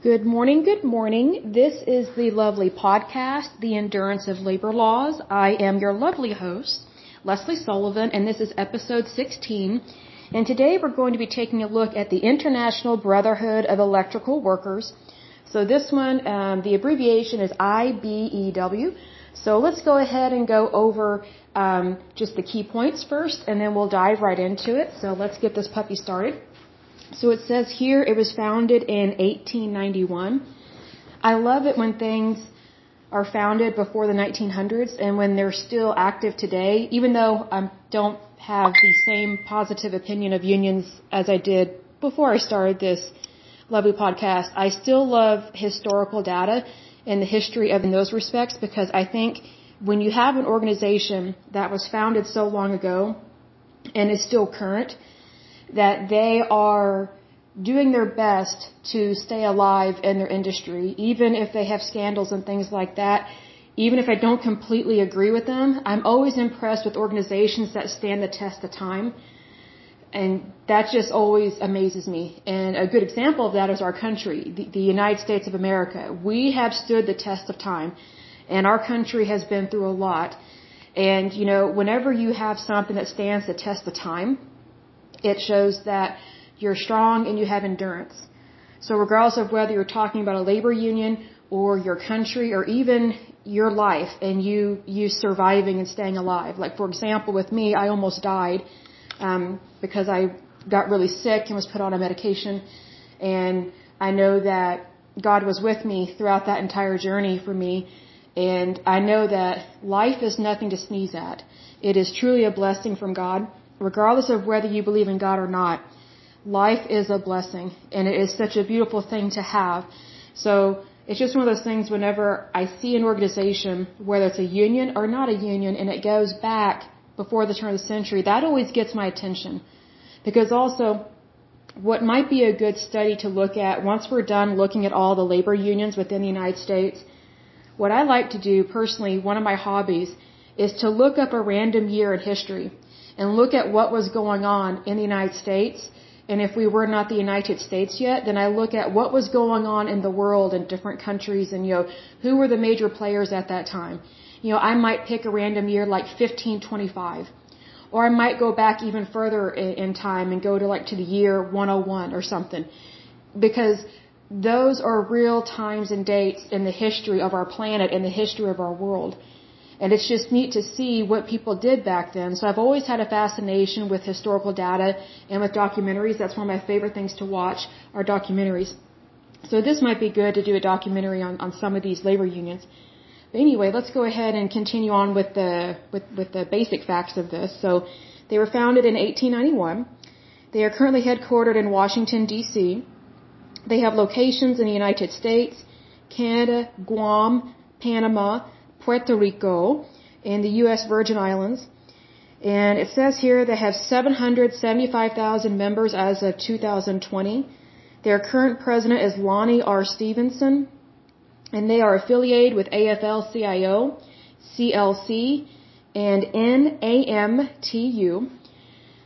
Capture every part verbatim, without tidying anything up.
Good morning, good morning. This is the lovely podcast, The Endurance of Labor Laws. I am your lovely host, Leslie Sullivan, and this is episode sixteen. And today we're going to be taking a look at the International Brotherhood of Electrical Workers. So this one, um, the abbreviation is I B E W. So let's go ahead and go over um, just the key points first, and then we'll dive right into it. So let's get this puppy started. So it says here it was founded in eighteen ninety-one. I love it when things are founded before the nineteen hundreds and when they're still active today, even though I don't have the same positive opinion of unions as I did before I started this lovely podcast. I still love historical data and the history of in those respects, because I think when you have an organization that was founded so long ago and is still current, that they are doing their best to stay alive in their industry, even if they have scandals and things like that. Even if I don't completely agree with them, I'm always impressed with organizations that stand the test of time. And that just always amazes me. And a good example of that is our country, the, the United States of America. We have stood the test of time, and our country has been through a lot. And, you know, whenever you have something that stands the test of time, it shows that you're strong and you have endurance. So regardless of whether you're talking about a labor union or your country or even your life and you, you surviving and staying alive. Like, for example, with me, I almost died um, because I got really sick and was put on a medication. And I know that God was with me throughout that entire journey for me. And I know that life is nothing to sneeze at. It is truly a blessing from God. Regardless of whether you believe in God or not, life is a blessing, and it is such a beautiful thing to have. So it's just one of those things, whenever I see an organization, whether it's a union or not a union, and it goes back before the turn of the century, that always gets my attention. Because also, what might be a good study to look at, once we're done looking at all the labor unions within the United States, what I like to do personally, one of my hobbies, is to look up a random year in history and look at what was going on in the United States. And if we were not the United States yet, then I look at what was going on in the world in different countries and, you know, who were the major players at that time. You know, I might pick a random year like fifteen twenty-five. Or I might go back even further in time and go to like to the year one oh one or something. Because those are real times and dates in the history of our planet and the history of our world. And it's just neat to see what people did back then. So I've always had a fascination with historical data and with documentaries. That's one of my favorite things to watch, are documentaries. So this might be good to do a documentary on, on some of these labor unions. But anyway, let's go ahead and continue on with the with, with the basic facts of this. So they were founded in eighteen ninety-one. They are currently headquartered in Washington, D C They have locations in the United States, Canada, Guam, Panama, Puerto Rico, and the U S Virgin Islands. And it says here they have seven hundred seventy-five thousand members as of two thousand twenty. Their current president is Lonnie R. Stevenson, and they are affiliated with A F L C I O, C L C, and N A M T U.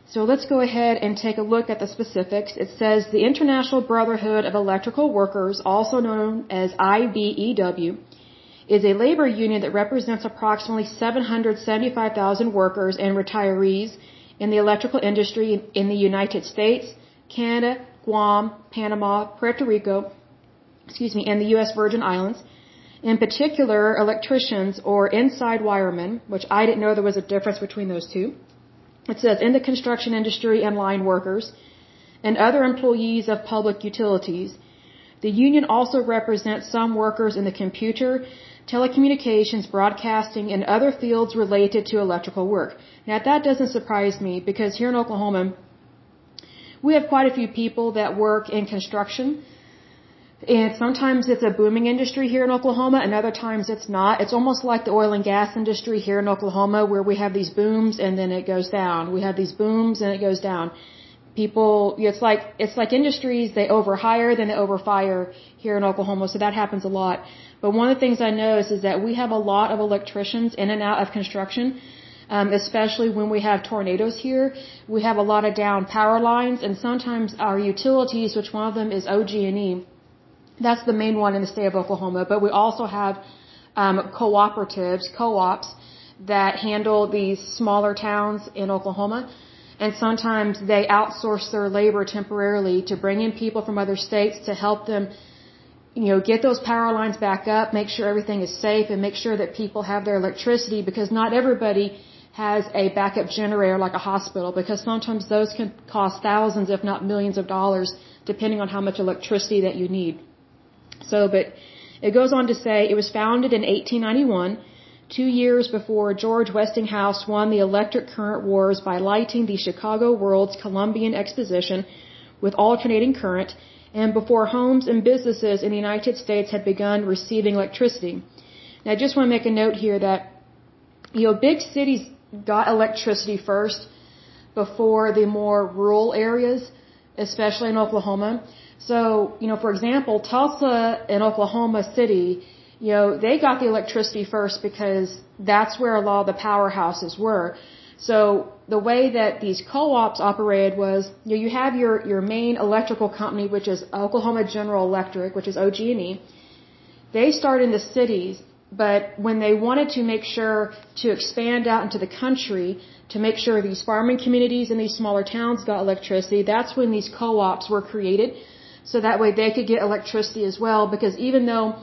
So let's go ahead and take a look at the specifics. It says the International Brotherhood of Electrical Workers, also known as I B E W, is a labor union that represents approximately seven hundred seventy-five thousand workers and retirees in the electrical industry in the United States, Canada, Guam, Panama, Puerto Rico, excuse me, and the U S Virgin Islands. In particular, electricians or inside wiremen, which I didn't know there was a difference between those two. It says in the construction industry and line workers and other employees of public utilities. The union also represents some workers in the computer, telecommunications, broadcasting, and other fields related to electrical work. Now, that doesn't surprise me, because here in Oklahoma, we have quite a few people that work in construction. And sometimes it's a booming industry here in Oklahoma, and other times it's not. It's almost like the oil and gas industry here in Oklahoma, where we have these booms and then it goes down. We have these booms and it goes down. People, it's like, it's like industries, they overhire, then they overfire here in Oklahoma, so that happens a lot. But one of the things I notice is that we have a lot of electricians in and out of construction, um, especially when we have tornadoes here. We have a lot of down power lines, and sometimes our utilities, which one of them is O G and E, That's the main one in the state of Oklahoma. But we also have um, cooperatives, co-ops, that handle these smaller towns in Oklahoma. And sometimes they outsource their labor temporarily to bring in people from other states to help them, you know, get those power lines back up, make sure everything is safe, and make sure that people have their electricity, because not everybody has a backup generator like a hospital, because sometimes those can cost thousands, if not millions of dollars, depending on how much electricity that you need. So, but it goes on to say it was founded in eighteen ninety-one, two years before George Westinghouse won the electric current wars by lighting the Chicago World's Columbian Exposition with alternating current, and before homes and businesses in the United States had begun receiving electricity. Now, I just want to make a note here that, you know, big cities got electricity first before the more rural areas, especially in Oklahoma. So, you know, for example, Tulsa and Oklahoma City, you know, they got the electricity first because that's where a lot of the powerhouses were. So the way that these co-ops operated was, you know, you have your, your main electrical company, which is Oklahoma General Electric, which is O G and E. They start in the cities, but when they wanted to make sure to expand out into the country to make sure these farming communities and these smaller towns got electricity, that's when these co-ops were created. So that way they could get electricity as well, because even though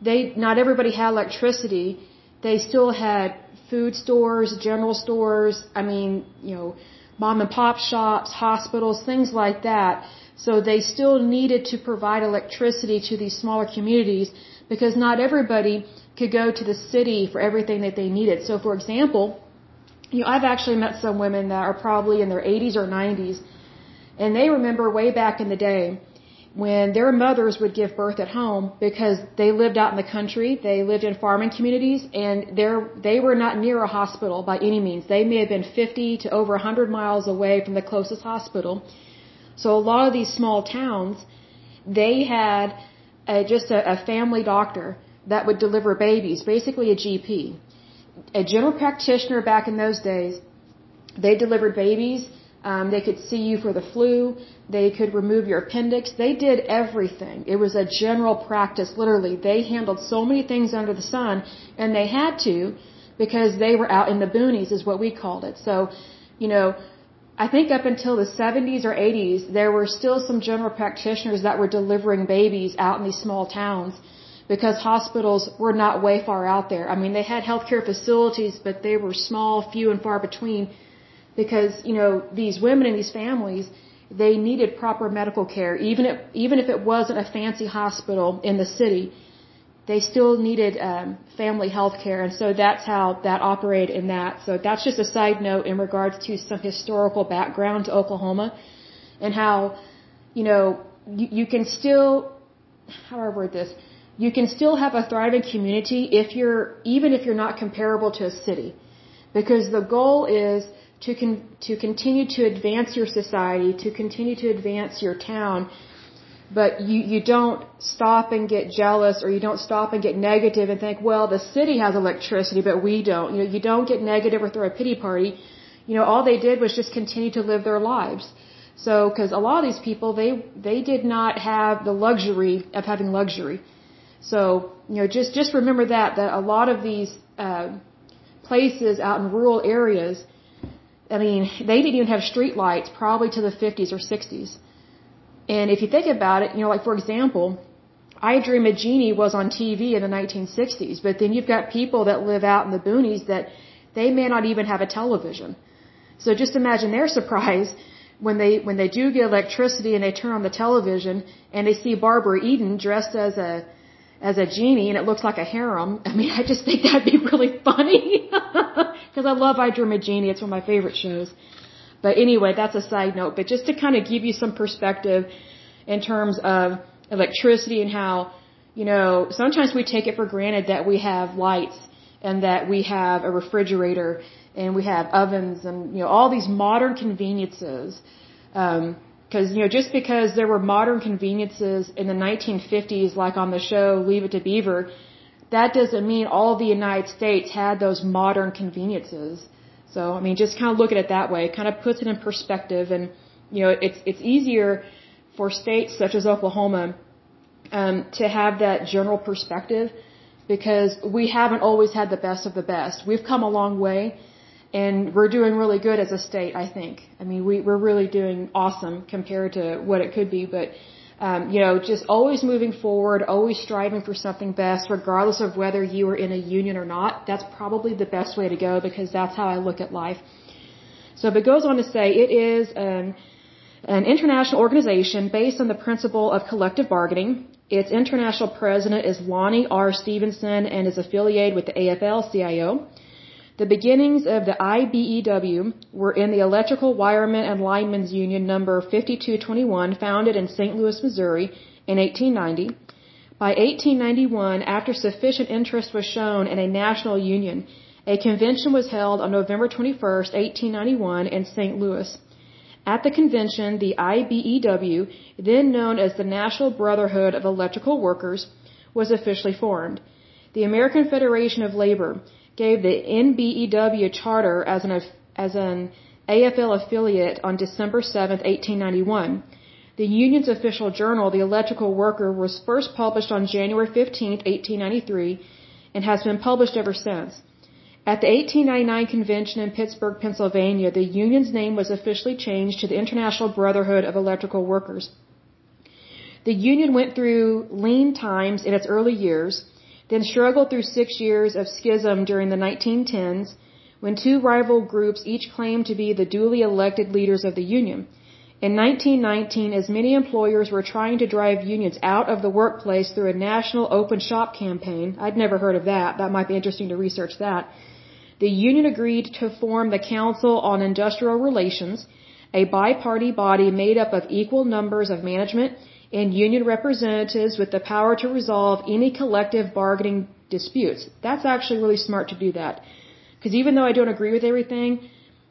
they not everybody had electricity, they still had food stores, general stores, I mean, you know, mom and pop shops, hospitals, things like that. So they still needed to provide electricity to these smaller communities, because not everybody could go to the city for everything that they needed. So, for example, you know, I've actually met some women that are probably in their eighties or nineties, and they remember way back in the day when their mothers would give birth at home, because they lived out in the country, they lived in farming communities, and they're, they were not near a hospital by any means. They may have been fifty to over one hundred miles away from the closest hospital. So a lot of these small towns, they had a, just a, a family doctor that would deliver babies, basically a G P. A general practitioner back in those days, they delivered babies. Um, they could see you for the flu. They could remove your appendix. They did everything. It was a general practice, literally. They handled so many things under the sun, and they had to, because they were out in the boonies, is what we called it. So, you know, I think up until the seventies or eighties, there were still some general practitioners that were delivering babies out in these small towns, because hospitals were not way far out there. I mean, they had healthcare facilities, but they were small, few and far between, because, you know, these women and these families, they needed proper medical care. Even if, even if it wasn't a fancy hospital in the city, they still needed um, family health care. And so that's how that operated in that. So that's just a side note in regards to some historical background to Oklahoma, and how, you know, you, you can still, how do I word this? You can still have a thriving community if you're, even if you're not comparable to a city, because the goal is to con, to continue to advance your society, to continue to advance your town, but you, you don't stop and get jealous, or you don't stop and get negative and think, well, the city has electricity, but we don't. You know, you don't get negative or throw a pity party. You know, all they did was just continue to live their lives. So, because a lot of these people, they they did not have the luxury of having luxury. So, you know, just, just remember that, that a lot of these uh, places out in rural areas, I mean, they didn't even have street lights probably to the fifties or sixties. And if you think about it, you know, like, for example, I Dream of Jeannie was on T V in the nineteen sixties, but then you've got people that live out in the boonies that they may not even have a television. So just imagine their surprise when they when they do get electricity and they turn on the television and they see Barbara Eden dressed as a as a genie, and it looks like a harem. I mean, I just think that'd be really funny, because I love I Dream of Jeannie. It's one of my favorite shows. But anyway, that's a side note. But just to kind of give you some perspective in terms of electricity and how, you know, sometimes we take it for granted that we have lights and that we have a refrigerator and we have ovens and, you know, all these modern conveniences. Um, Because, you know, just because there were modern conveniences in the nineteen fifties, like on the show Leave It to Beaver, that doesn't mean all the United States had those modern conveniences. So, I mean, just kind of look at it that way. It kind of puts it in perspective. And, you know, it's it's easier for states such as Oklahoma um, to have that general perspective, because we haven't always had the best of the best. We've come a long way, and we're doing really good as a state, I think. I mean, we, we're really doing awesome compared to what it could be. But, um, you know, just always moving forward, always striving for something best, regardless of whether you are in a union or not. That's probably the best way to go, because that's how I look at life. So it goes on to say it is an, an international organization based on the principle of collective bargaining. Its international president is Lonnie R. Stevenson and is affiliated with the A F L C I O. The beginnings of the I B E W were in the Electrical Wiremen and Linemen's Union number fifty-two twenty-one, founded in Saint Louis, Missouri in eighteen ninety. By eighteen ninety-one, after sufficient interest was shown in a national union, a convention was held on November twenty-first, eighteen ninety-one in Saint Louis. At the convention, the I B E W, then known as the National Brotherhood of Electrical Workers, was officially formed. The American Federation of Labor gave the N B E W charter as an as an A F L affiliate on December seventh, eighteen ninety-one. The union's official journal, The Electrical Worker, was first published on January fifteenth, eighteen ninety-three, and has been published ever since. At the eighteen ninety-nine convention in Pittsburgh, Pennsylvania, the union's name was officially changed to the International Brotherhood of Electrical Workers. The union went through lean times in its early years, then struggled through six years of schism during the nineteen tens, when two rival groups each claimed to be the duly elected leaders of the union. In nineteen nineteen, as many employers were trying to drive unions out of the workplace through a national open shop campaign — I'd never heard of that, that might be interesting to research that — the union agreed to form the Council on Industrial Relations, a bi-party body made up of equal numbers of management and union representatives with the power to resolve any collective bargaining disputes. That's actually really smart to do that, because even though I don't agree with everything,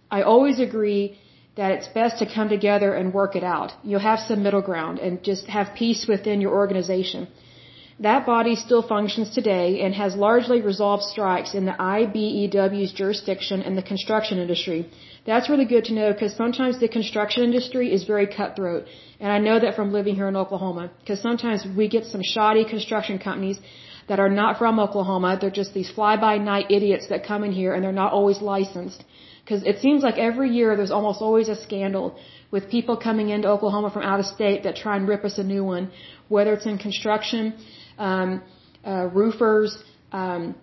I always agree that it's best to come together and work it out. You'll have some middle ground and just have peace within your organization. That body still functions today and has largely resolved strikes in the I B E W's jurisdiction and the construction industry. That's really good to know, because sometimes the construction industry is very cutthroat. And I know that from living here in Oklahoma, because sometimes we get some shoddy construction companies that are not from Oklahoma. They're just these fly-by-night idiots that come in here, and they're not always licensed. Because it seems like every year there's almost always a scandal with people coming into Oklahoma from out of state that try and rip us a new one, whether it's in construction, um, uh, roofers, um,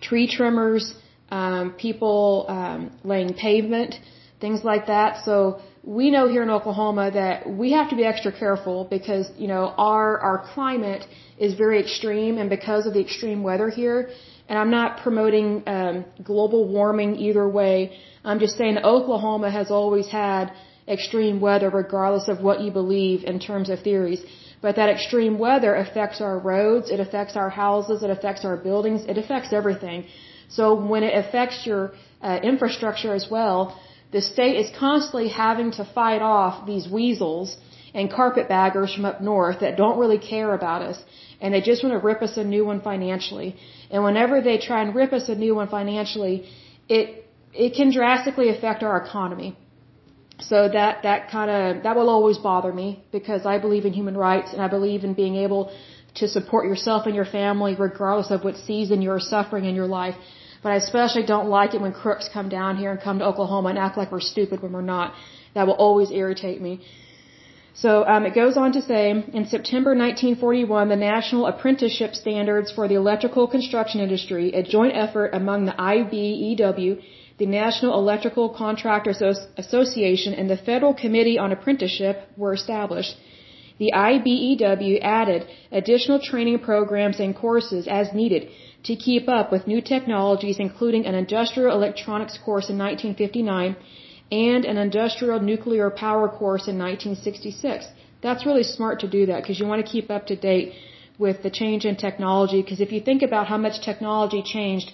tree trimmers, um, people um, laying pavement, things like that. So we know here in Oklahoma that we have to be extra careful, because, you know, our our climate is very extreme, and because of the extreme weather here — and I'm not promoting um, global warming either way, I'm just saying that Oklahoma has always had extreme weather, regardless of what you believe in terms of theories — but that extreme weather affects our roads, it affects our houses, it affects our buildings, it affects everything. So when it affects your uh, infrastructure as well, the state is constantly having to fight off these weasels and carpetbaggers from up north that don't really care about us, and they just want to rip us a new one financially. And whenever they try and rip us a new one financially, it it can drastically affect our economy. So that that kind of that will always bother me, because I believe in human rights, and I believe in being able to support yourself and your family regardless of what season you're suffering in your life. But I especially don't like it when crooks come down here and come to Oklahoma and act like we're stupid when we're not. That will always irritate me. So um, it goes on to say, in September nineteen forty-one, the National Apprenticeship Standards for the Electrical Construction Industry, a joint effort among the I B E W, the National Electrical Contractors Association, and the Federal Committee on Apprenticeship, were established. The I B E W added additional training programs and courses as needed to keep up with new technologies, including an industrial electronics course in nineteen fifty-nine and an industrial nuclear power course in nineteen sixty-six. That's really smart to do that, because you want to keep up to date with the change in technology, because if you think about how much technology changed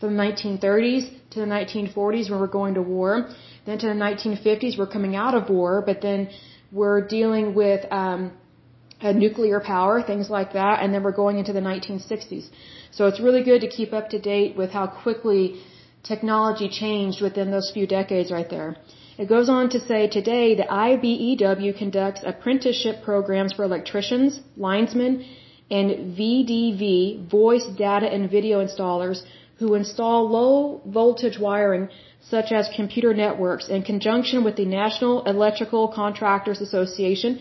from the nineteen thirties to the nineteen forties, when we're going to war, then to the nineteen fifties, we're coming out of war, but then we're dealing with um, a nuclear power, things like that, and then we're going into the nineteen sixties. So it's really good to keep up to date with how quickly technology changed within those few decades right there. It goes on to say, today the I B E W conducts apprenticeship programs for electricians, linesmen, and V D V, voice, data, and video installers who install low-voltage wiring such as computer networks in conjunction with the National Electrical Contractors Association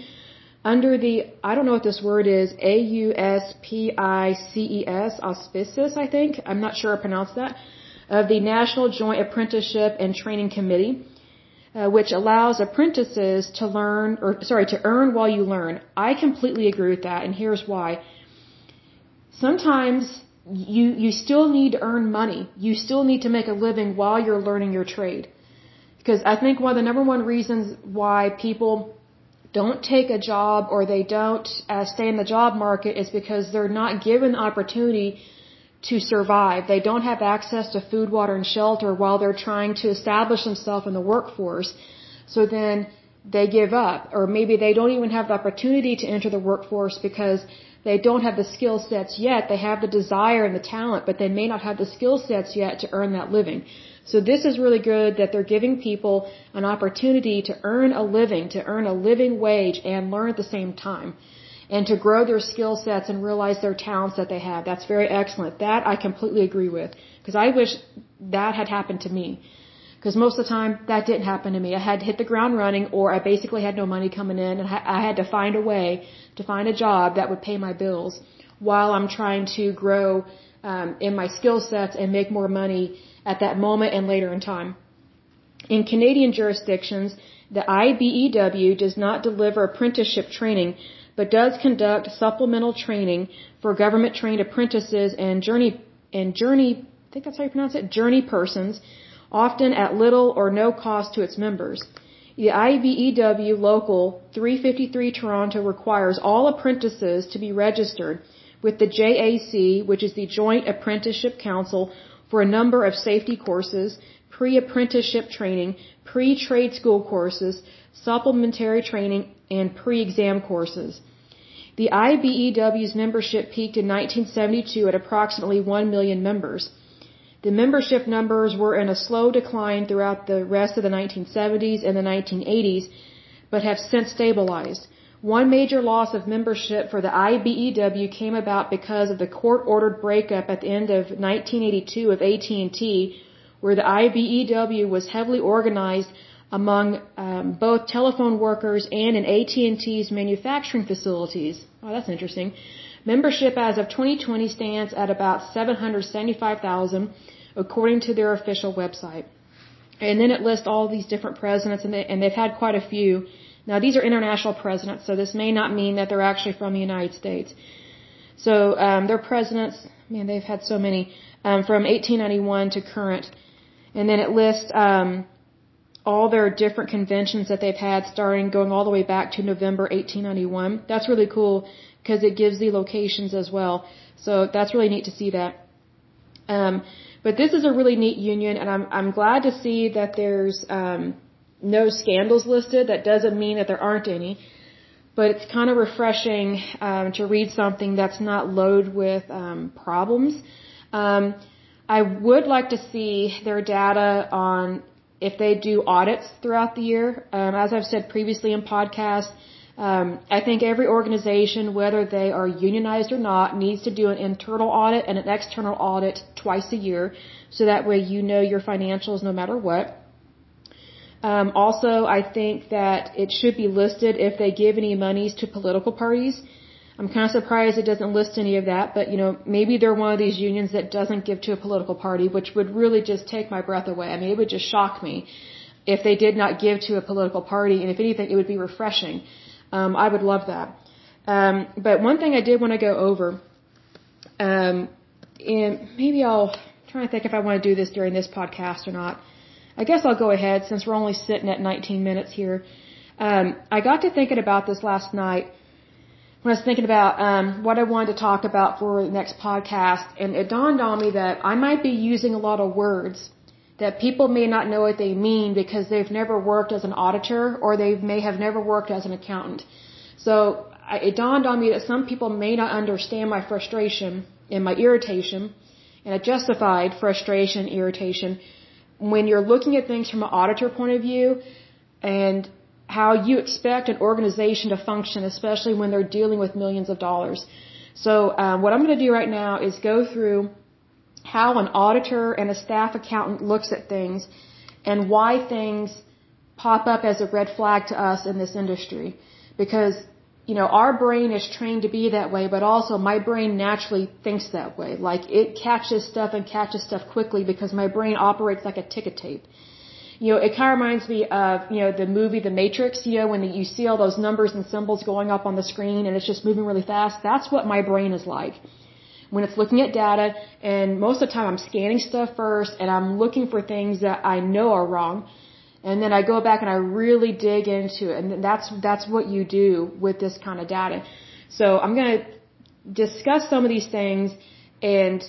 under the, I don't know what this word is, A U S P I C E S, auspices, I think, I'm not sure I pronounced that, of the National Joint Apprenticeship and Training Committee, uh, which allows apprentices to learn, or sorry, to earn while you learn. I completely agree with that, and here's why. Sometimes You, you still need to earn money. You still need to make a living while you're learning your trade. Because I think one of the number one reasons why people don't take a job or they don't uh, stay in the job market is because they're not given the opportunity to survive. They don't have access to food, water, and shelter while they're trying to establish themselves in the workforce. So then they give up. Or maybe they don't even have the opportunity to enter the workforce because they don't have the skill sets yet. They have the desire and the talent, but they may not have the skill sets yet to earn that living. So this is really good that they're giving people an opportunity to earn a living, to earn a living wage and learn at the same time, and to grow their skill sets and realize their talents that they have. That's very excellent. That I completely agree with, because I wish that had happened to me, because most of the time that didn't happen to me. I had to hit the ground running, or I basically had no money coming in, and I had to find a way to find a job that would pay my bills while I'm trying to grow um, in my skill sets and make more money at that moment and later in time. In Canadian jurisdictions, the I B E W does not deliver apprenticeship training, but does conduct supplemental training for government-trained apprentices and journey, and journey, I think that's how you pronounce it, journey persons, often at little or no cost to its members. The I B E W Local three fifty-three Toronto requires all apprentices to be registered with the J A C, which is the Joint Apprenticeship Council, for a number of safety courses, pre-apprenticeship training, pre-trade school courses, supplementary training, and pre-exam courses. The I B E W's membership peaked in nineteen seventy-two at approximately one million members. The membership numbers were in a slow decline throughout the rest of the nineteen seventies and the nineteen eighties, but have since stabilized. One major loss of membership for the I B E W came about because of the court-ordered breakup at the end of nineteen eighty-two of A T and T, where the I B E W was heavily organized among um, both telephone workers and in A T and T's manufacturing facilities. Oh, that's interesting. Membership as of twenty twenty stands at about seven hundred seventy-five thousand, according to their official website. And then it lists all these different presidents, and, they, and they've had quite a few. Now, these are international presidents, so this may not mean that they're actually from the United States. So um, their presidents, man, they've had so many, um, from eighteen ninety-one to current. And then it lists um, all their different conventions that they've had, starting going all the way back to November eighteen ninety-one. That's really cool, because it gives the locations as well. So that's really neat to see that. Um, but this is a really neat union, and I'm I'm glad to see that there's um, no scandals listed. That doesn't mean that there aren't any, but it's kind of refreshing um, to read something that's not loaded with um, problems. Um, I would like to see their data on if they do audits throughout the year. Um, as I've said previously in podcasts, Um, I think every organization, whether they are unionized or not, needs to do an internal audit and an external audit twice a year, so that way you know your financials no matter what. Um, also, I think that it should be listed if they give any monies to political parties. I'm kind of surprised it doesn't list any of that, but you know, maybe they're one of these unions that doesn't give to a political party, which would really just take my breath away. I mean, it would just shock me if they did not give to a political party, and if anything, it would be refreshing. Um, I would love that. Um, but one thing I did want to go over, um, and maybe I'll try to think if I want to do this during this podcast or not. I guess I'll go ahead, since we're only sitting at nineteen minutes here. Um, I got to thinking about this last night when I was thinking about um, what I wanted to talk about for the next podcast, and it dawned on me that I might be using a lot of words that people may not know what they mean because they've never worked as an auditor, or they may have never worked as an accountant. So it dawned on me that some people may not understand my frustration and my irritation, and a justified frustration and irritation, when you're looking at things from an auditor point of view and how you expect an organization to function, especially when they're dealing with millions of dollars. So um, what I'm going to do right now is go through how an auditor and a staff accountant looks at things and why things pop up as a red flag to us in this industry. Because, you know, our brain is trained to be that way, but also my brain naturally thinks that way. Like, it catches stuff and catches stuff quickly because my brain operates like a ticker tape. You know, it kind of reminds me of, you know, the movie The Matrix, you know, when you see all those numbers and symbols going up on the screen and it's just moving really fast. That's what my brain is like when it's looking at data. And most of the time I'm scanning stuff first and I'm looking for things that I know are wrong. And then I go back and I really dig into it. And that's, that's what you do with this kind of data. So I'm going to discuss some of these things and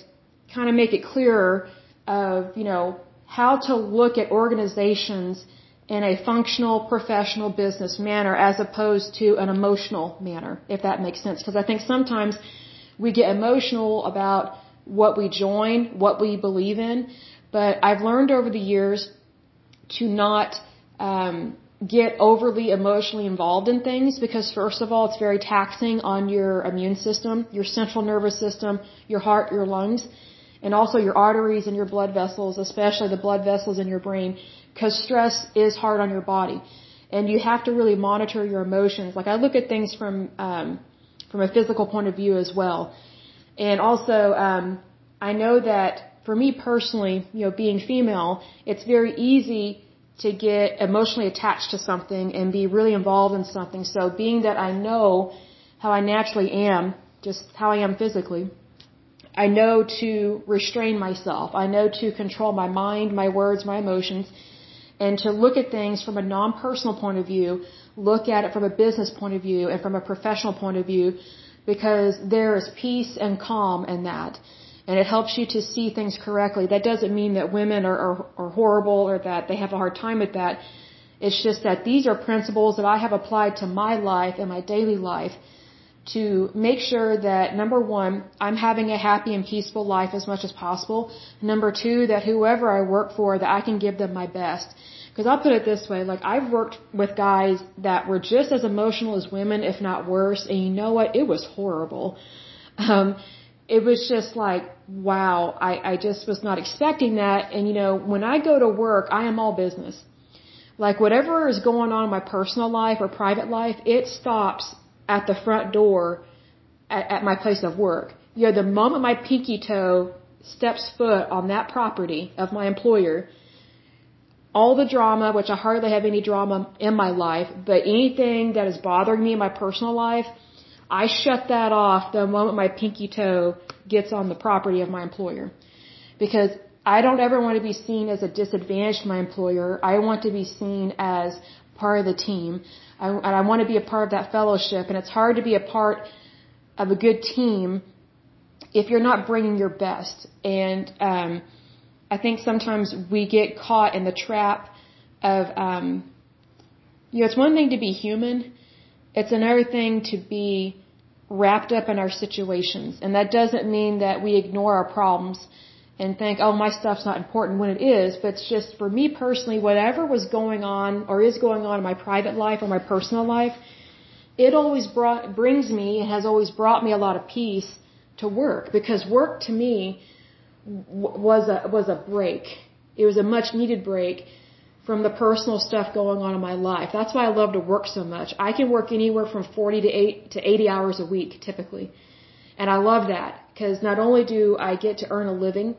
kind of make it clearer of, you know, how to look at organizations in a functional, professional business manner as opposed to an emotional manner, if that makes sense. Because I think sometimes we get emotional about what we join, what we believe in. But I've learned over the years to not um, get overly emotionally involved in things because, first of all, it's very taxing on your immune system, your central nervous system, your heart, your lungs. And also your arteries and your blood vessels, especially the blood vessels in your brain, because stress is hard on your body. And you have to really monitor your emotions. Like, I look at things from um, from a physical point of view as well. And also, um, I know that for me personally, you know, being female, it's very easy to get emotionally attached to something and be really involved in something. So being that I know how I naturally am, just how I am physically, I know to restrain myself. I know to control my mind, my words, my emotions, and to look at things from a non-personal point of view, look at it from a business point of view and from a professional point of view, because there is peace and calm in that. And it helps you to see things correctly. That doesn't mean that women are, are, are horrible or that they have a hard time with that. It's just that these are principles that I have applied to my life and my daily life, to make sure that, number one, I'm having a happy and peaceful life as much as possible. Number two, that whoever I work for, that I can give them my best. Because I'll put it this way, like, I've worked with guys that were just as emotional as women, if not worse. And you know what? It was horrible. Um, it was just like, wow, I, I just was not expecting that. And, you know, when I go to work, I am all business. Like, whatever is going on in my personal life or private life, it stops at the front door at, at my place of work. You know, the moment my pinky toe steps foot on that property of my employer, all the drama, which I hardly have any drama in my life, but anything that is bothering me in my personal life, I shut that off the moment my pinky toe gets on the property of my employer. Because I don't ever want to be seen as a disadvantage to my employer. I want to be seen as part of the team. I, and I want to be a part of that fellowship. And it's hard to be a part of a good team if you're not bringing your best. And um, I think sometimes we get caught in the trap of, um, you know, it's one thing to be human. It's another thing to be wrapped up in our situations. And that doesn't mean that we ignore our problems and think, oh, my stuff's not important, when it is. But it's just, for me personally, whatever was going on or is going on in my private life or my personal life, it always brought, brings me, and has always brought me a lot of peace to work. Because work to me was a was a break. It was a much needed break from the personal stuff going on in my life. That's why I love to work so much. I can work anywhere from forty to eight to eighty hours a week typically. And I love that, because not only do I get to earn a living,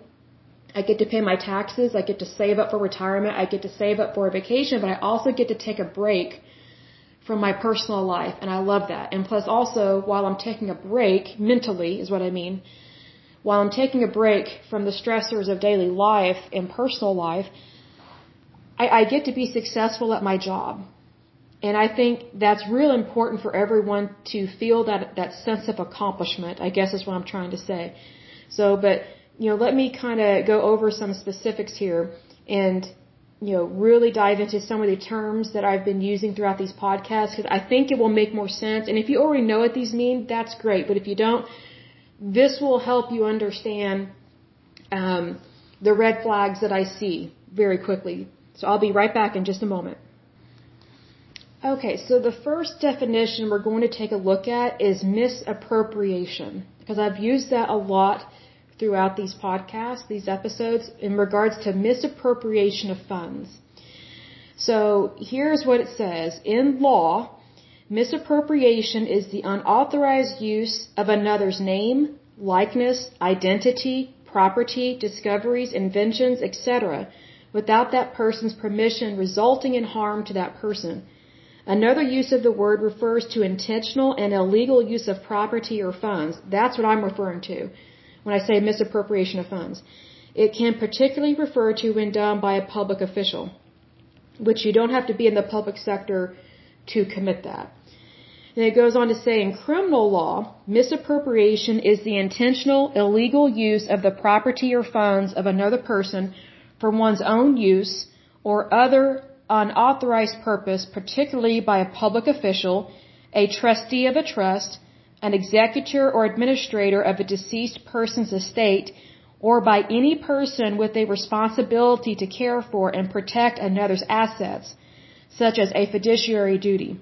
I get to pay my taxes, I get to save up for retirement, I get to save up for a vacation, but I also get to take a break from my personal life, and I love that. And plus also, while I'm taking a break, mentally is what I mean, while I'm taking a break from the stressors of daily life and personal life, I, I get to be successful at my job. And I think that's real important for everyone to feel that, that sense of accomplishment, I guess is what I'm trying to say. So, but... you know, let me kind of go over some specifics here and, you know, really dive into some of the terms that I've been using throughout these podcasts, because I think it will make more sense. And if you already know what these mean, that's great. But if you don't, this will help you understand um, the red flags that I see very quickly. So I'll be right back in just a moment. Okay, so the first definition we're going to take a look at is misappropriation. because I've used that a lot throughout these podcasts, these episodes, in regards to misappropriation of funds. So here's what it says. In law, misappropriation is the unauthorized use of another's name, likeness, identity, property, discoveries, inventions, et cetera, without that person's permission, resulting in harm to that person. Another use of the word refers to intentional and illegal use of property or funds. That's what I'm referring to when I say misappropriation of funds. It can particularly refer to when done by a public official, which you don't have to be in the public sector to commit that. And it goes on to say, in criminal law, misappropriation is the intentional, illegal use of the property or funds of another person for one's own use or other unauthorized purpose, particularly by a public official, a trustee of a trust, an executor or administrator of a deceased person's estate, or by any person with a responsibility to care for and protect another's assets, such as a fiduciary duty.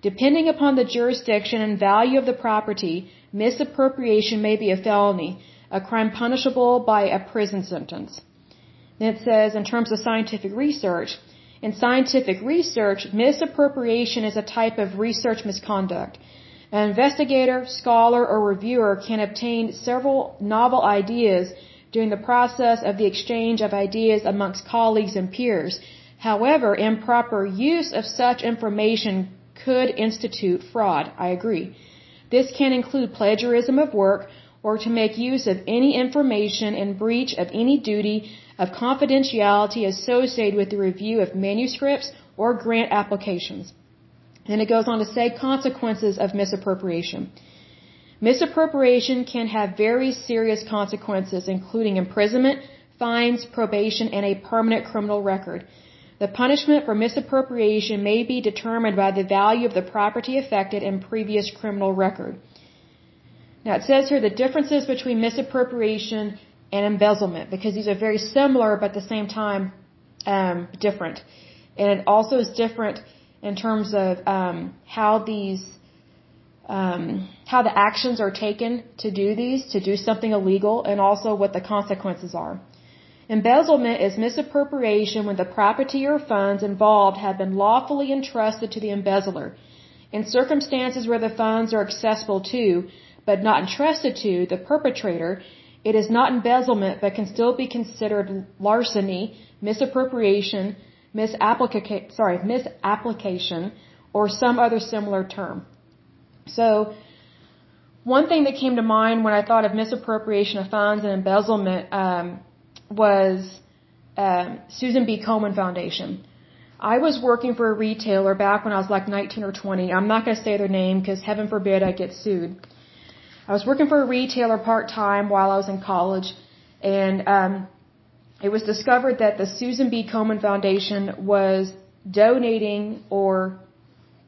Depending upon the jurisdiction and value of the property, misappropriation may be a felony, a crime punishable by a prison sentence. Then it says, in terms of scientific research, in scientific research, misappropriation is a type of research misconduct. An investigator, scholar, or reviewer can obtain several novel ideas during the process of the exchange of ideas amongst colleagues and peers. However, improper use of such information could institute fraud. I agree. This can include plagiarism of work or to make use of any information in breach of any duty of confidentiality associated with the review of manuscripts or grant applications. And it goes on to say, consequences of misappropriation. Misappropriation can have very serious consequences, including imprisonment, fines, probation, and a permanent criminal record. The punishment for misappropriation may be determined by the value of the property affected and previous criminal record. Now it says here the differences between misappropriation and embezzlement, because these are very similar but at the same time um, different. And it also is different in terms of um, how these, um, how the actions are taken to do these, to do something illegal, and also what the consequences are. Embezzlement is misappropriation when the property or funds involved have been lawfully entrusted to the embezzler. In circumstances where the funds are accessible to, but not entrusted to, the perpetrator, it is not embezzlement but can still be considered larceny, misappropriation, misapplica- sorry, misapplication, or some other similar term. So, one thing that came to mind when I thought of misappropriation of funds and embezzlement um, was um, Susan B. Komen Foundation. I was working for a retailer back when I was like nineteen or twenty. I'm not going to say their name because heaven forbid I get sued. I was working for a retailer part-time while I was in college, and um, it was discovered that the Susan B. Komen Foundation was donating, or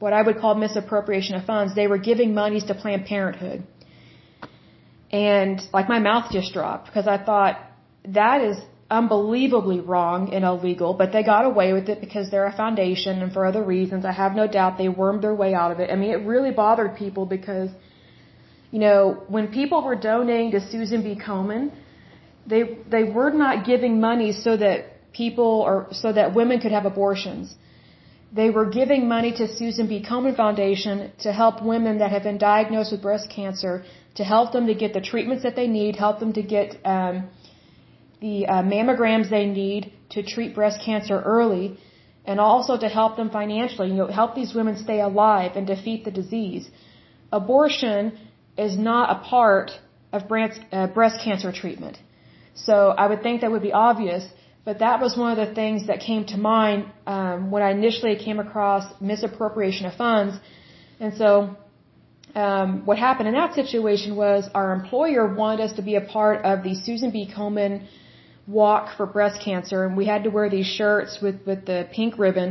what I would call misappropriation of funds. They were giving monies to Planned Parenthood. And like my mouth just dropped, because I thought, that is unbelievably wrong and illegal, but they got away with it because they're a foundation and for other reasons. I have no doubt they wormed their way out of it. I mean, it really bothered people because, you know, when people were donating to Susan B. Komen, they they were not giving money so that people or so that women could have abortions. They were giving money to Susan B. Komen Foundation to help women that have been diagnosed with breast cancer, to help them to get the treatments that they need, help them to get um the uh, mammograms they need to treat breast cancer early, and also to help them financially, you know, help these women stay alive and defeat the disease. Abortion is not a part of breast, uh, breast cancer treatment. So I would think that would be obvious, but that was one of the things that came to mind um, when I initially came across misappropriation of funds. And so um, what happened in that situation was our employer wanted us to be a part of the Susan B. Komen walk for breast cancer, and we had to wear these shirts with with the pink ribbon,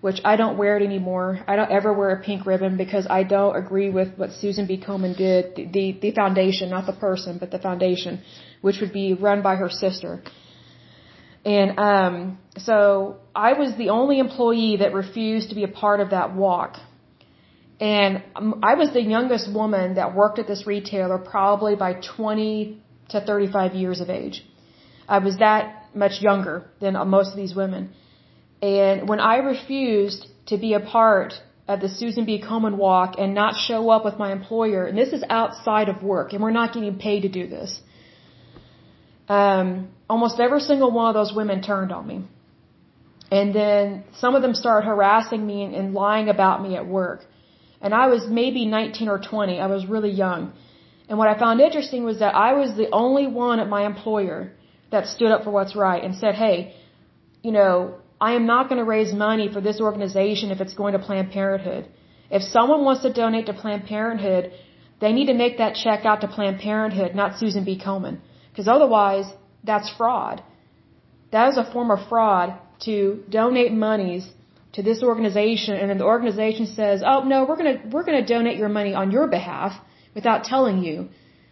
which I don't wear it anymore. I don't ever wear a pink ribbon because I don't agree with what Susan B. Komen did, the, the the foundation, not the person, but the foundation, which would be run by her sister. And um so I was the only employee that refused to be a part of that walk. And I was the youngest woman that worked at this retailer, probably by twenty to thirty-five years of age. I was that much younger than most of these women. And when I refused to be a part of the Susan B. Komen walk and not show up with my employer, and this is outside of work, and we're not getting paid to do this, um, almost every single one of those women turned on me. And then some of them started harassing me and, and lying about me at work. And I was maybe nineteen or twenty. I was really young. And what I found interesting was that I was the only one at my employer that stood up for what's right and said, hey, you know, I am not going to raise money for this organization if it's going to Planned Parenthood. If someone wants to donate to Planned Parenthood, they need to make that check out to Planned Parenthood, not Susan B. Komen. Because otherwise, that's fraud. That is a form of fraud to donate monies to this organization, and then the organization says, oh, no, we're going to we're going to donate your money on your behalf without telling you,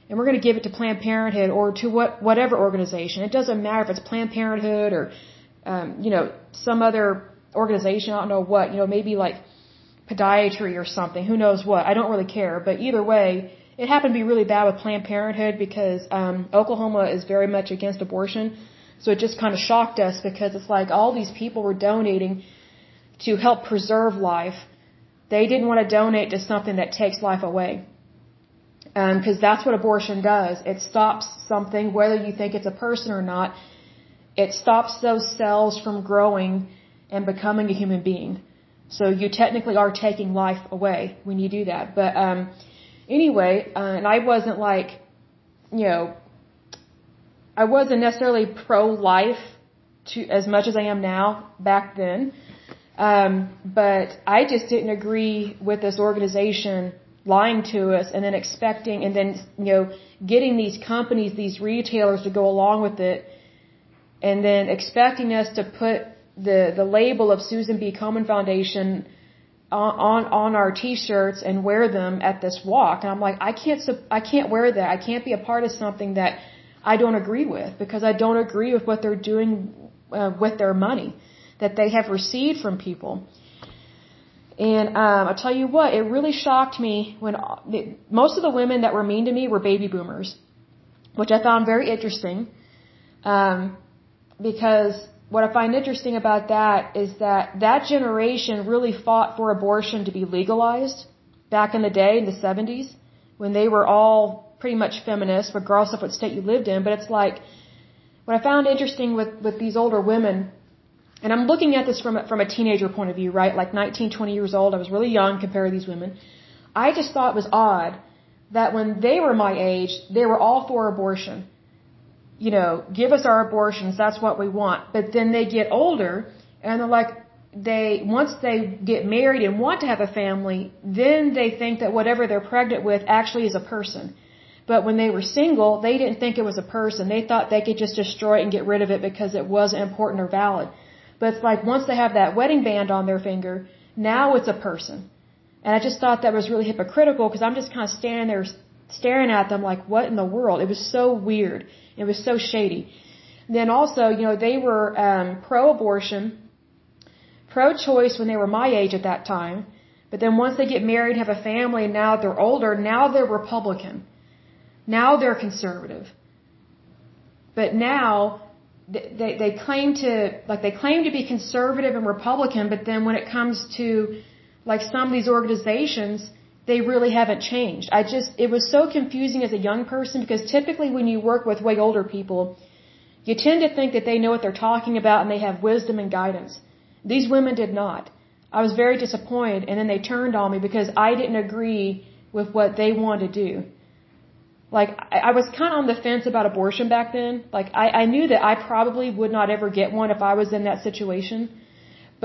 and we're going to give it to Planned Parenthood or to what whatever organization. It doesn't matter if it's Planned Parenthood or Um, you know, some other organization, I don't know what, you know, maybe like podiatry or something, who knows what, I don't really care. But either way, it happened to be really bad with Planned Parenthood because um, Oklahoma is very much against abortion. So it just kind of shocked us because it's like all these people were donating to help preserve life. They didn't want to donate to something that takes life away. Um, because that's what abortion does. It stops something, whether you think it's a person or not. It stops those cells from growing and becoming a human being. So you technically are taking life away when you do that. But um, anyway, uh, and I wasn't like, you know, I wasn't necessarily pro-life to as much as I am now back then. Um, but I just didn't agree with this organization lying to us and then expecting and then, you know, getting these companies, these retailers to go along with it. And then expecting us to put the, the label of Susan B. Komen Foundation on, on on our T-shirts and wear them at this walk. And I'm like, I can't I can't wear that. I can't be a part of something that I don't agree with because I don't agree with what they're doing uh, with their money that they have received from people. And um, I'll tell you what, it really shocked me when most of the women that were mean to me were baby boomers, which I found very interesting. Um Because what I find interesting about that is that that generation really fought for abortion to be legalized back in the day in the seventies when they were all pretty much feminists regardless of what state you lived in. But it's like what I found interesting with, with these older women, and I'm looking at this from a, from a teenager point of view, right? Like nineteen, twenty years old. I was really young compared to these women. I just thought it was odd that when they were my age, they were all for abortion. You know, give us our abortions, that's what we want. But then they get older and they're like, they, once they get married and want to have a family, then they think that whatever they're pregnant with actually is a person. But when they were single, they didn't think it was a person. They thought they could just destroy it and get rid of it because it wasn't important or valid. But it's like once they have that wedding band on their finger, now it's a person. And I just thought that was really hypocritical because I'm just kind of standing there staring at them like, what in the world? It was so weird. It was so shady. Then also, you know, they were um, pro-abortion, pro-choice when they were my age at that time. But then once they get married, have a family, and now they're older, now they're Republican. Now they're conservative. But now they, they, they claim to, like they claim to be conservative and Republican, but then when it comes to like some of these organizations, they really haven't changed. I just, it was so confusing as a young person because typically when you work with way older people, you tend to think that they know what they're talking about and they have wisdom and guidance. These women did not. I was very disappointed and then they turned on me because I didn't agree with what they wanted to do. Like, I, I was kind of on the fence about abortion back then. Like, I, I knew that I probably would not ever get one if I was in that situation.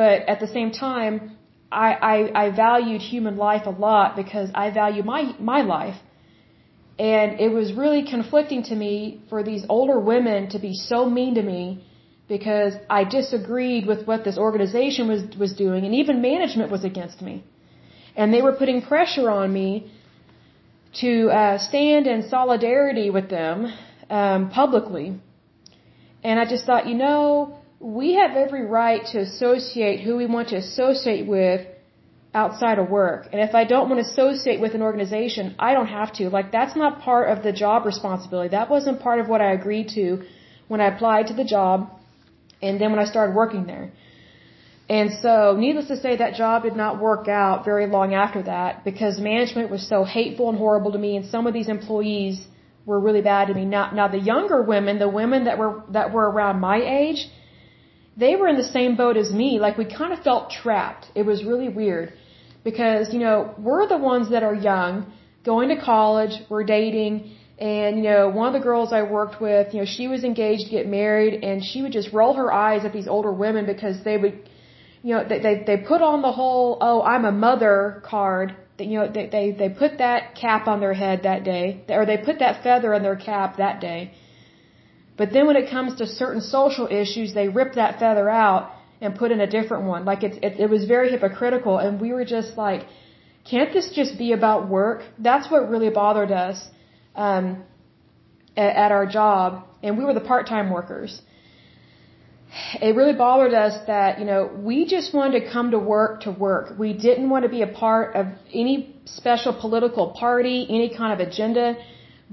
But at the same time, I, I, I valued human life a lot because I value my, my life. And it was really conflicting to me for these older women to be so mean to me because I disagreed with what this organization was, was doing, and even management was against me. And they were putting pressure on me to uh, stand in solidarity with them um, publicly. And I just thought, you know, we have every right to associate who we want to associate with, outside of work. And if I don't want to associate with an organization, I don't have to. Like, that's not part of the job responsibility. That wasn't part of what I agreed to when I applied to the job and then when I started working there. And so, needless to say, that job did not work out very long after that because management was so hateful and horrible to me, and some of these employees were really bad to me. Now, now the younger women, the women that were that were around my age, they were in the same boat as me. Like, we kind of felt trapped. It was really weird because, you know, we're the ones that are young, going to college, we're dating. And, you know, one of the girls I worked with, you know, she was engaged to get married, and she would just roll her eyes at these older women because they would, you know, they they, they put on the whole, oh, I'm a mother card. That, you know, they, they, they put that cap on their head that day, or they put that feather on their cap that day. But then when it comes to certain social issues, they rip that feather out and put in a different one. Like, it, it, it was very hypocritical, and we were just like, can't this just be about work? That's what really bothered us. Um, at, at our job, and we were the part-time workers. It really bothered us that, you know, we just wanted to come to work to work. We didn't want to be a part of any special political party, any kind of agenda.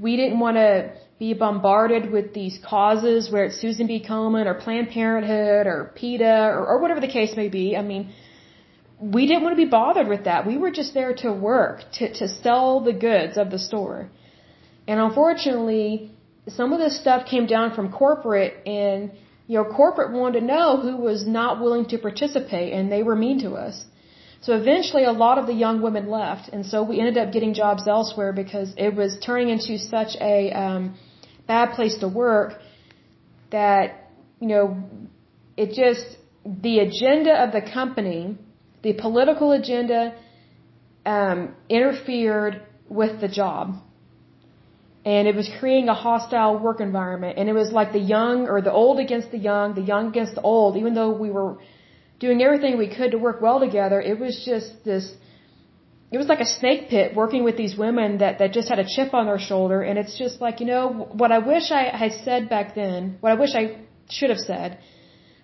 We didn't want to be bombarded with these causes where it's Susan B. Komen or Planned Parenthood or PETA or, or whatever the case may be. I mean, we didn't want to be bothered with that. We were just there to work, to, to sell the goods of the store. And unfortunately, some of this stuff came down from corporate, and, you know, corporate wanted to know who was not willing to participate, and they were mean to us. So eventually a lot of the young women left, and so we ended up getting jobs elsewhere because it was turning into such a um, bad place to work that, you know, it just, the agenda of the company, the political agenda, um, interfered with the job. And it was creating a hostile work environment. And it was like the young, or the old against the young, the young against the old. Even though we were doing everything we could to work well together, it was just this, it was like a snake pit working with these women that, that just had a chip on their shoulder. And it's just like, you know, what I wish I had said back then, what I wish I should have said,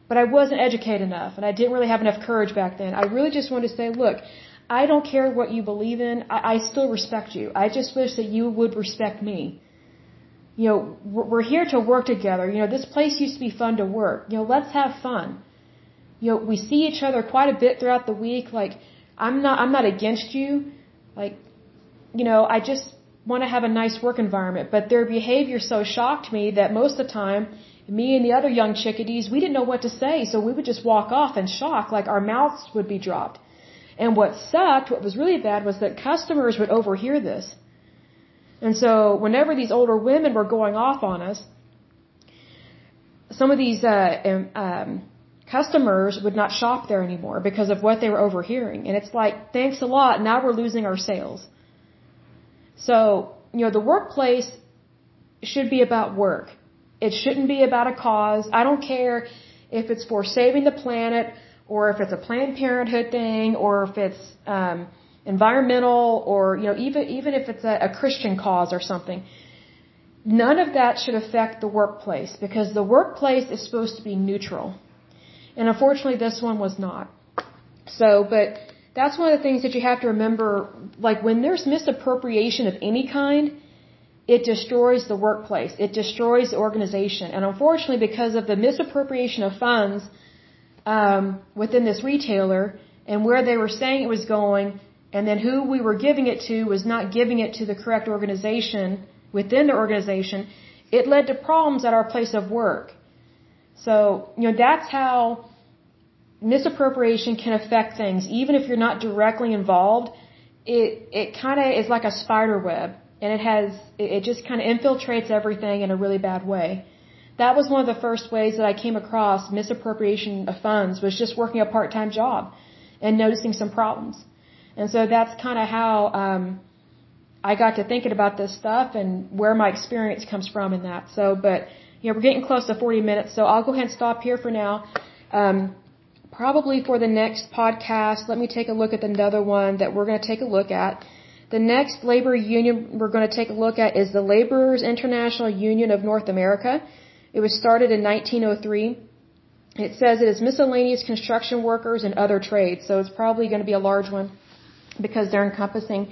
but I wasn't educated enough, and I didn't really have enough courage back then. I really just wanted to say, look, I don't care what you believe in. I, I still respect you. I just wish that you would respect me. You know, we're here to work together. You know, this place used to be fun to work. You know, let's have fun. You know, we see each other quite a bit throughout the week. Like, I'm not, I'm not against you. Like, you know, I just want to have a nice work environment. But their behavior so shocked me that most of the time, me and the other young chickadees, we didn't know what to say. So we would just walk off in shock. Like, our mouths would be dropped. And what sucked, what was really bad, was that customers would overhear this. And so whenever these older women were going off on us, some of these uh, um, customers would not shop there anymore because of what they were overhearing. And it's like, thanks a lot, now we're losing our sales. So, you know, the workplace should be about work. It shouldn't be about a cause. I don't care if it's for saving the planet, or if it's a Planned Parenthood thing, or if it's um, environmental, or, you know, even even if it's a, a Christian cause or something. None of that should affect the workplace, because the workplace is supposed to be neutral. And unfortunately, this one was not. So, but that's one of the things that you have to remember. Like, when there's misappropriation of any kind, it destroys the workplace. It destroys the organization. And unfortunately, because of the misappropriation of funds, Um, within this retailer, and where they were saying it was going, and then who we were giving it to was not giving it to the correct organization within the organization, it led to problems at our place of work. So, you know, that's how misappropriation can affect things. Even if you're not directly involved, it, it kind of is like a spider web, and it has, it, it just kind of infiltrates everything in a really bad way. That was one of the first ways that I came across misappropriation of funds, was just working a part-time job and noticing some problems. And so that's kind of how um, I got to thinking about this stuff and where my experience comes from in that. So, but, you know, we're getting close to forty minutes, so I'll go ahead and stop here for now. Um, probably for the next podcast, let me take a look at another one that we're going to take a look at. The next labor union we're going to take a look at is the Laborers International Union of North America. It was started in nineteen oh three. It says it is miscellaneous construction workers and other trades, so it's probably going to be a large one. because they're encompassing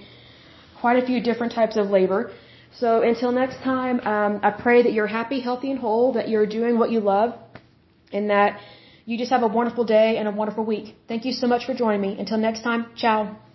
quite a few different types of labor. So until next time, um, I pray that you're happy, healthy, and whole, that you're doing what you love, and that you just have a wonderful day and a wonderful week. Thank you so much for joining me. Until next time, ciao.